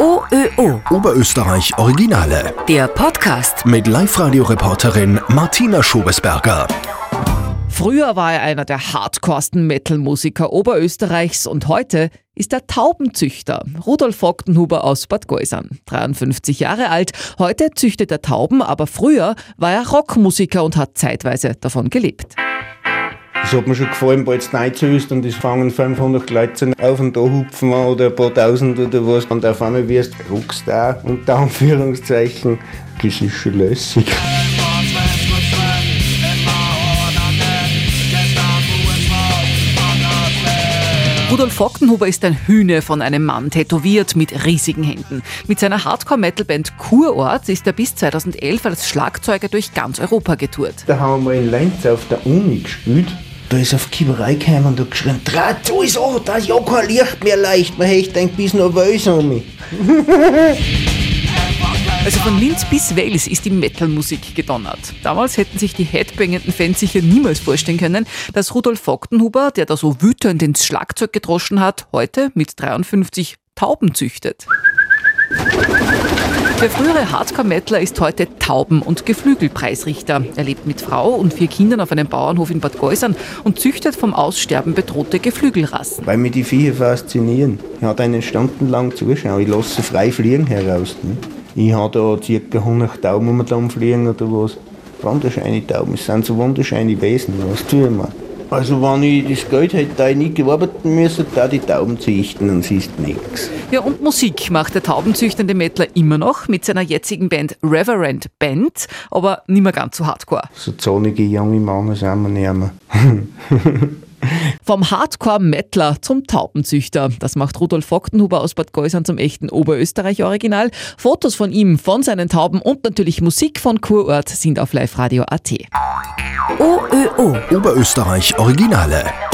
OÖO. Oberösterreich Originale. Der Podcast mit Live-Radio-Reporterin Martina Schobesberger. Früher war er einer der hardcoresten Metal-Musiker Oberösterreichs und heute ist er Taubenzüchter. Rudolf Vogtenhuber aus Bad Goisern, 53 Jahre alt. Heute züchtet er Tauben, aber früher war er Rockmusiker und hat zeitweise davon gelebt. Es hat mir schon gefallen, bald reinzuhüsten und es fangen 500 Leute auf und da hupfen wir oder ein paar Tausend oder was. Und auf einmal wirst du Rockstar unter Anführungszeichen. Das ist schon lässig. Rudolf Vogtenhuber ist ein Hühne von einem Mann, tätowiert mit riesigen Händen. Mit seiner Hardcore-Metal-Band Kurort ist er bis 2011 als Schlagzeuger durch ganz Europa getourt. Da haben wir mal in Lenz auf der Uni gespielt. Da ist auf die Kieberei gekommen und hat geschrien, Draht zu ist auch, da ist ja kein Licht mehr leicht. Man hätte gedacht, bist nervös an mich. Also von Linz bis Wales ist die Metal-Musik gedonnert. Damals hätten sich die headbangenden Fans sicher niemals vorstellen können, dass Rudolf Vogtenhuber, der da so wütend ins Schlagzeug gedroschen hat, heute mit 53 Tauben züchtet. Der frühere Hardcore-Metaler ist heute Tauben- und Geflügelpreisrichter. Er lebt mit Frau und 4 Kindern auf einem Bauernhof in Bad Goisern und züchtet vom Aussterben bedrohte Geflügelrassen. Weil mich die Viecher faszinieren. Ich habe einen stundenlang zuschauen. Ich lasse sie frei fliegen heraus. Ne? Ich habe da ca. 100 Tauben momentan fliegen oder was. Wunderschöne Tauben, es sind so wunderschöne Wesen, was tue man? Also wenn ich das Geld hätte, da ich nicht gearbeitet müsste, da die Tauben züchten, dann siehst du nichts. Ja, und Musik macht der taubenzüchtende Mettler immer noch mit seiner jetzigen Band Reverend Band, aber nicht mehr ganz so hardcore. So zornige junge Männer sind wir nicht mehr. Vom Hardcore-Mettler zum Taubenzüchter. Das macht Rudolf Vogtenhuber aus Bad Goisern zum echten Oberösterreich-Original. Fotos von ihm, von seinen Tauben und natürlich Musik von Kurort sind auf Live-Radio.at. OÖO. Oberösterreich-Originale.